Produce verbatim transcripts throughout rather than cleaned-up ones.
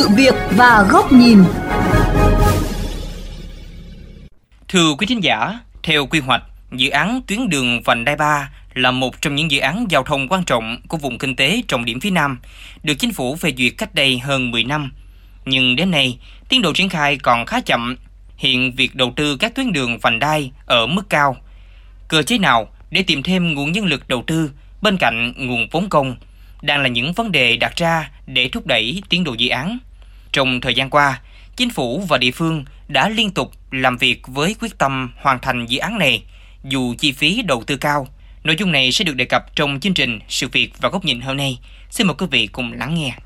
sự việc và góc nhìn. Thưa quý khán giả, theo quy hoạch, dự án tuyến đường Vành đai ba là một trong những dự án giao thông quan trọng của vùng kinh tế trọng điểm phía Nam, được chính phủ phê duyệt cách đây hơn mười năm. Nhưng đến nay, tiến độ triển khai còn khá chậm. Hiện việc đầu tư các tuyến đường vành đai ở mức cao. Cơ chế nào để tìm thêm nguồn nhân lực đầu tư bên cạnh nguồn vốn công đang là những vấn đề đặt ra để thúc đẩy tiến độ dự án. Trong thời gian qua, chính phủ và địa phương đã liên tục làm việc với quyết tâm hoàn thành dự án này, dù chi phí đầu tư cao. Nội dung này sẽ được đề cập trong chương trình Sự việc và góc nhìn hôm nay. Xin mời quý vị cùng lắng nghe.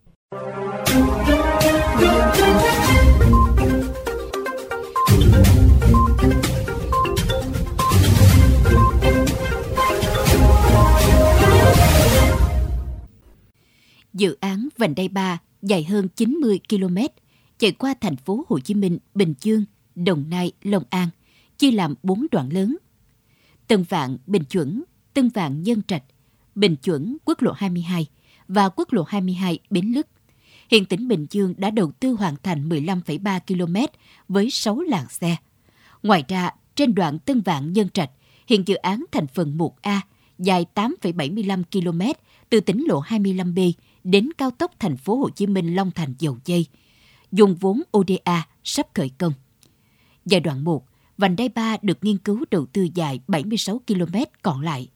Dự án Vành đai ba dài hơn chín mươi ki lô mét, chạy qua thành phố Hồ Chí Minh, Bình Dương, Đồng Nai, Long An, chia làm bốn đoạn lớn: Tân Vạn Bình Chuẩn, Tân Vạn Nhân Trạch, Bình Chuẩn quốc lộ hai mươi hai và quốc lộ hai mươi hai Bến Lức. Hiện tỉnh Bình Dương đã đầu tư hoàn thành mười lăm phẩy ba ki lô mét với sáu làn xe. Ngoài ra, trên đoạn Tân Vạn Nhân Trạch, hiện dự án thành phần một A dài tám phẩy bảy mươi lăm ki lô mét từ tỉnh lộ hai mươi lăm B đến cao tốc thành phố Hồ Chí Minh Long Thành Dầu Giây, dùng vốn ô đê a sắp khởi công. Giai đoạn một, vành đai ba được nghiên cứu đầu tư dài bảy mươi sáu ki lô mét còn lại.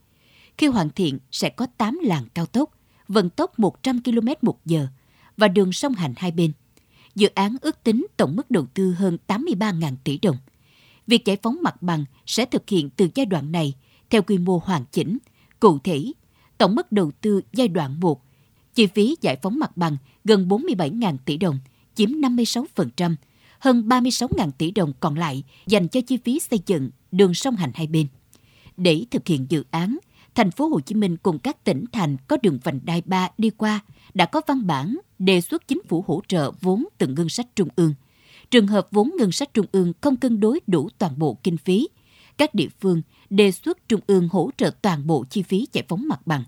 Khi hoàn thiện sẽ có tám làn cao tốc, vận tốc một trăm ki lô mét một giờ và đường song hành hai bên. Dự án ước tính tổng mức đầu tư hơn tám mươi ba nghìn tỷ đồng. Việc giải phóng mặt bằng sẽ thực hiện từ giai đoạn này theo quy mô hoàn chỉnh. Cụ thể, tổng mức đầu tư giai đoạn một, chi phí giải phóng mặt bằng gần bốn mươi bảy nghìn tỷ đồng, chiếm năm mươi sáu phần trăm, hơn ba mươi sáu nghìn tỷ đồng còn lại dành cho chi phí xây dựng đường song hành hai bên. Để thực hiện dự án, thành phố Hồ Chí Minh cùng các tỉnh thành có đường vành đai ba đi qua đã có văn bản đề xuất chính phủ hỗ trợ vốn từ ngân sách trung ương. Trường hợp vốn ngân sách trung ương không cân đối đủ toàn bộ kinh phí, các địa phương đề xuất trung ương hỗ trợ toàn bộ chi phí giải phóng mặt bằng.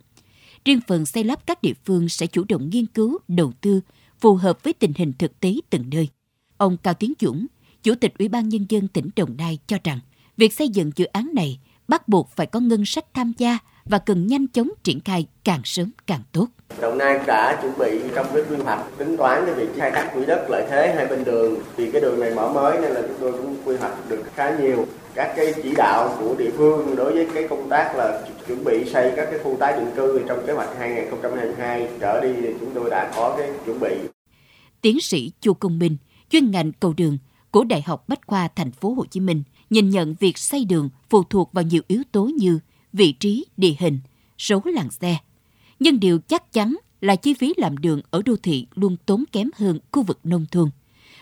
Riêng phần xây lắp các địa phương sẽ chủ động nghiên cứu, đầu tư, phù hợp với tình hình thực tế từng nơi. Ông Cao Tiến Dũng, Chủ tịch Ủy ban Nhân dân tỉnh Đồng Nai cho rằng, việc xây dựng dự án này bắt buộc phải có ngân sách tham gia và cần nhanh chóng triển khai càng sớm càng tốt. Đồng Nai đã chuẩn bị trong cái quy hoạch tính toán cái việc khai thác quỹ đất lợi thế hai bên đường. Vì cái đường này mở mới nên là chúng tôi cũng quy hoạch được khá nhiều. Các cái chỉ đạo của địa phương đối với cái công tác là chuẩn bị xây các cái khu tái định cư trong kế hoạch hai nghìn không trăm hai mươi hai trở đi thì chúng tôi đã có cái chuẩn bị. Tiến sĩ Chu Công Minh, chuyên ngành cầu đường của Đại học Bách khoa Thành phố Hồ Chí Minh, nhìn nhận việc xây đường phụ thuộc vào nhiều yếu tố như vị trí, địa hình, số làn xe. Nhưng điều chắc chắn là chi phí làm đường ở đô thị luôn tốn kém hơn khu vực nông thôn.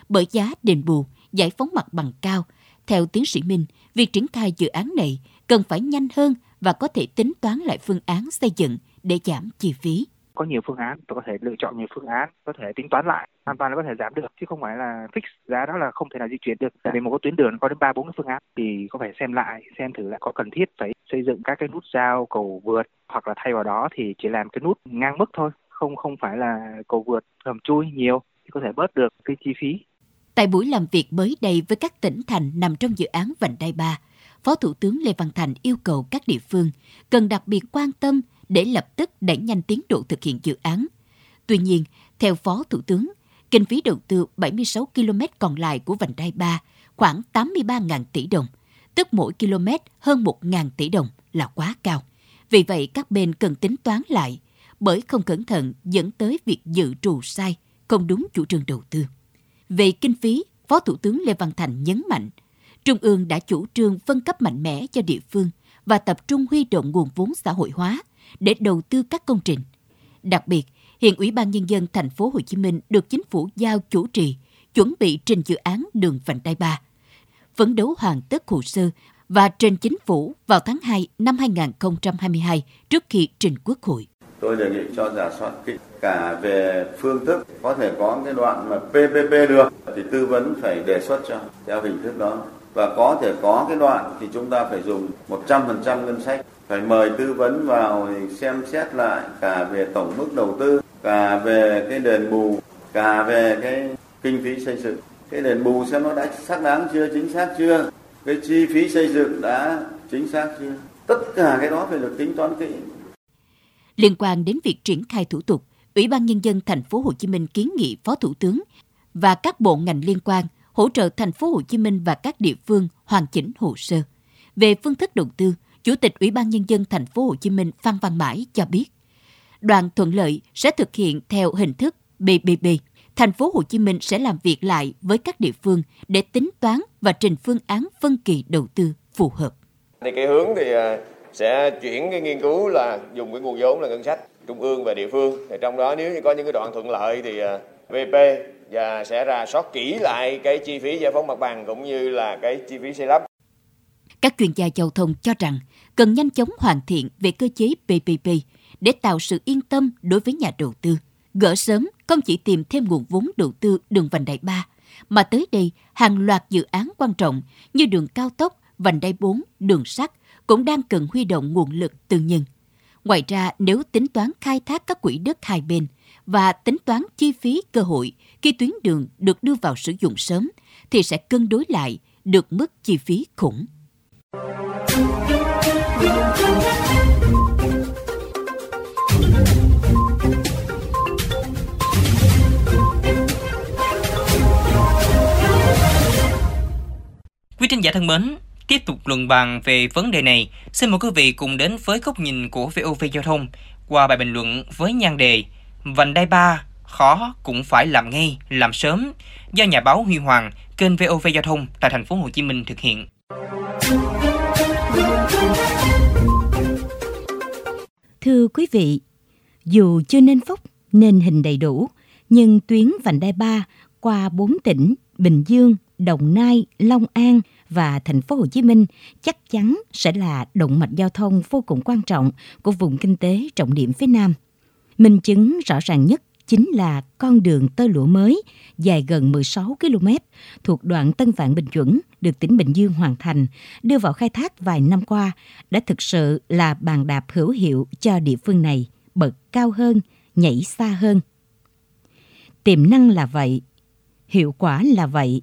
Bởi giá đền bù, giải phóng mặt bằng cao, theo tiến sĩ Minh, việc triển khai dự án này cần phải nhanh hơn và có thể tính toán lại phương án xây dựng để giảm chi phí. Có nhiều phương án, tôi có thể lựa chọn nhiều phương án, có thể tính toán lại, hoàn toàn là có thể giảm được, chứ không phải là fix giá đó là không thể nào di chuyển được. Tại vì một cái tuyến đường có đến ba bốn cái phương án thì có phải xem lại, xem thử lại có cần thiết phải xây dựng các cái nút giao, cầu vượt, hoặc là thay vào đó thì chỉ làm cái nút ngang mức thôi, không không phải là cầu vượt hầm chui nhiều thì có thể bớt được cái chi phí. Tại buổi làm việc mới đây với các tỉnh thành nằm trong dự án Vành đai ba, Phó Thủ tướng Lê Văn Thành yêu cầu các địa phương cần đặc biệt quan tâm để lập tức đẩy nhanh tiến độ thực hiện dự án. Tuy nhiên, theo Phó Thủ tướng, kinh phí đầu tư bảy mươi sáu ki lô mét còn lại của Vành đai ba khoảng tám mươi ba nghìn tỷ đồng, tức mỗi km hơn một nghìn tỷ đồng là quá cao. Vì vậy, các bên cần tính toán lại, bởi không cẩn thận dẫn tới việc dự trù sai, không đúng chủ trương đầu tư. Về kinh phí, Phó Thủ tướng Lê Văn Thành nhấn mạnh, Trung ương đã chủ trương phân cấp mạnh mẽ cho địa phương và tập trung huy động nguồn vốn xã hội hóa để đầu tư các công trình. Đặc biệt, hiện Ủy ban Nhân dân Thành phố Hồ Chí Minh được chính phủ giao chủ trì, chuẩn bị trình dự án đường Vành đai ba, phấn đấu hoàn tất hồ sơ và trình chính phủ vào tháng hai năm hai nghìn không trăm hai mươi hai trước khi trình Quốc hội. Tôi đề nghị cho giả soát kỹ cả về phương thức, có thể có cái đoạn mà pê pê pê được thì tư vấn phải đề xuất cho theo hình thức đó, và có thể có cái đoạn thì chúng ta phải dùng một trăm phần trăm ngân sách, phải mời tư vấn vào xem xét lại cả về tổng mức đầu tư, cả về cái đền bù, cả về cái kinh phí xây dựng, cái đền bù xem nó đã xác đáng chưa, chính xác chưa, cái chi phí xây dựng đã chính xác chưa. Tất cả cái đó phải được tính toán kỹ. Liên quan đến việc triển khai thủ tục, Ủy ban Nhân dân Thành phố Hồ Chí Minh kiến nghị Phó Thủ tướng và các bộ ngành liên quan hỗ trợ Thành phố Hồ Chí Minh và các địa phương hoàn chỉnh hồ sơ. Về phương thức đầu tư, Chủ tịch Ủy ban Nhân dân Thành phố Hồ Chí Minh Phan Văn Mãi cho biết, đoạn thuận lợi sẽ thực hiện theo hình thức bê bê bê. Thành phố Hồ Chí Minh sẽ làm việc lại với các địa phương để tính toán và trình phương án phân kỳ đầu tư phù hợp. Thì cái hướng thì sẽ chuyển cái nghiên cứu là dùng cái nguồn vốn là ngân sách trung ương và địa phương. Thì trong đó nếu như có những cái đoạn thuận lợi thì vê pê và sẽ rà soát kỹ lại cái chi phí giải phóng mặt bằng cũng như là cái chi phí xây lắp. Các chuyên gia giao thông cho rằng cần nhanh chóng hoàn thiện về cơ chế pê pê pê để tạo sự yên tâm đối với nhà đầu tư, gỡ sớm không chỉ tìm thêm nguồn vốn đầu tư đường vành đai ba, mà tới đây hàng loạt dự án quan trọng như đường cao tốc, vành đai bốn, đường sắt cũng đang cần huy động nguồn lực tư nhân. Ngoài ra, nếu tính toán khai thác các quỹ đất hai bên và tính toán chi phí cơ hội khi tuyến đường được đưa vào sử dụng sớm, thì sẽ cân đối lại được mức chi phí khủng. Quý khán giả thân mến, tiếp tục luận bàn về vấn đề này, xin mời quý vị cùng đến với góc nhìn của vê o vê Giao thông qua bài bình luận với nhan đề Vành đai ba khó cũng phải làm ngay, làm sớm, do nhà báo Huy Hoàng, kênh vê o vê Giao thông tại Thành phố Hồ Chí Minh thực hiện. Thưa quý vị, dù chưa nên phóc nên hình đầy đủ, nhưng tuyến vành đai ba qua bốn tỉnh Bình Dương, Đồng Nai, Long An và Thành phố Hồ Chí Minh chắc chắn sẽ là động mạch giao thông vô cùng quan trọng của vùng kinh tế trọng điểm phía Nam. Minh chứng rõ ràng nhất chính là con đường tơ lụa mới dài gần mười sáu ki lô mét thuộc đoạn Tân Vạn Bình Chuẩn được tỉnh Bình Dương hoàn thành, đưa vào khai thác vài năm qua đã thực sự là bàn đạp hữu hiệu cho địa phương này bật cao hơn, nhảy xa hơn. Tiềm năng là vậy, hiệu quả là vậy.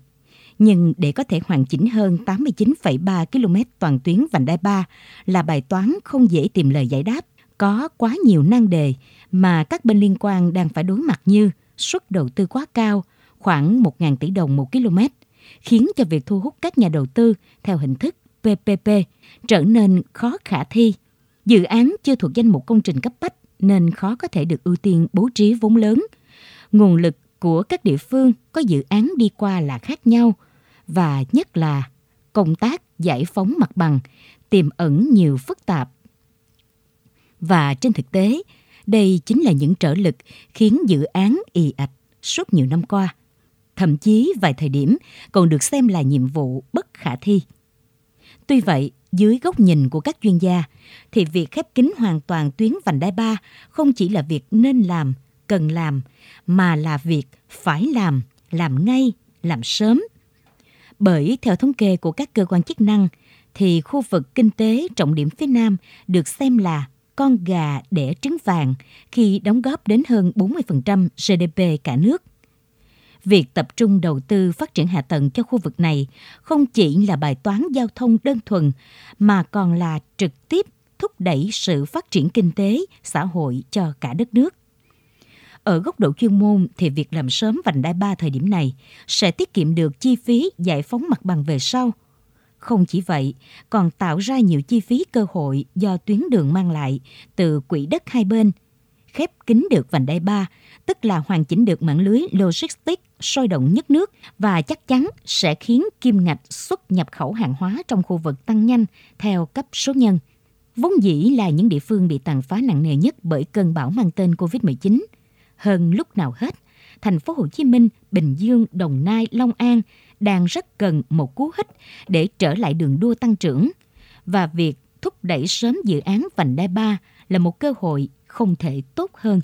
Nhưng để có thể hoàn chỉnh hơn tám mươi chín phẩy ba ki lô mét toàn tuyến vành đai ba là bài toán không dễ tìm lời giải đáp. Có quá nhiều nan đề mà các bên liên quan đang phải đối mặt như suất đầu tư quá cao, khoảng một nghìn tỷ đồng một km, khiến cho việc thu hút các nhà đầu tư theo hình thức pê pê pê trở nên khó khả thi. Dự án chưa thuộc danh mục công trình cấp bách nên khó có thể được ưu tiên bố trí vốn lớn. Nguồn lực của các địa phương có dự án đi qua là khác nhau và nhất là công tác giải phóng mặt bằng tiềm ẩn nhiều phức tạp. Và trên thực tế, đây chính là những trở lực khiến dự án ì ạch suốt nhiều năm qua, thậm chí vài thời điểm còn được xem là nhiệm vụ bất khả thi. Tuy vậy, dưới góc nhìn của các chuyên gia, thì việc khép kín hoàn toàn tuyến vành đai ba không chỉ là việc nên làm, cần làm, mà là việc phải làm, làm ngay, làm sớm. Bởi theo thống kê của các cơ quan chức năng, thì khu vực kinh tế trọng điểm phía Nam được xem là con gà đẻ trứng vàng khi đóng góp đến hơn bốn mươi phần trăm giê đê pê cả nước. Việc tập trung đầu tư phát triển hạ tầng cho khu vực này không chỉ là bài toán giao thông đơn thuần, mà còn là trực tiếp thúc đẩy sự phát triển kinh tế, xã hội cho cả đất nước. Ở góc độ chuyên môn thì việc làm sớm vành đai ba thời điểm này sẽ tiết kiệm được chi phí giải phóng mặt bằng về sau. Không chỉ vậy, còn tạo ra nhiều chi phí cơ hội do tuyến đường mang lại từ quỹ đất hai bên. Khép kín được vành đai ba, tức là hoàn chỉnh được mạng lưới logistics sôi động nhất nước và chắc chắn sẽ khiến kim ngạch xuất nhập khẩu hàng hóa trong khu vực tăng nhanh theo cấp số nhân. Vốn dĩ là những địa phương bị tàn phá nặng nề nhất bởi cơn bão mang tên cô vít mười chín. Hơn lúc nào hết, Thành phố Hồ Chí Minh, Bình Dương, Đồng Nai, Long An đang rất cần một cú hích để trở lại đường đua tăng trưởng. Và việc thúc đẩy sớm dự án vành đai ba là một cơ hội không thể tốt hơn.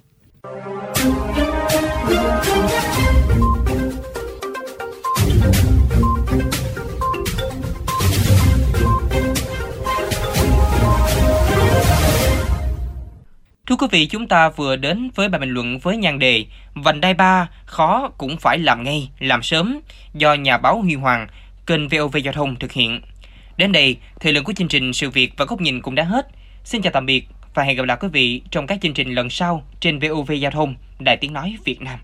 Thưa quý vị, chúng ta vừa đến với bài bình luận với nhan đề Vành đai ba khó cũng phải làm ngay, làm sớm do nhà báo Huy Hoàng, kênh vê o vê Giao thông thực hiện. Đến đây, thời lượng của chương trình Sự Việc và Góc Nhìn cũng đã hết. Xin chào tạm biệt và hẹn gặp lại quý vị trong các chương trình lần sau trên vê o vê Giao thông, Đài Tiếng Nói Việt Nam.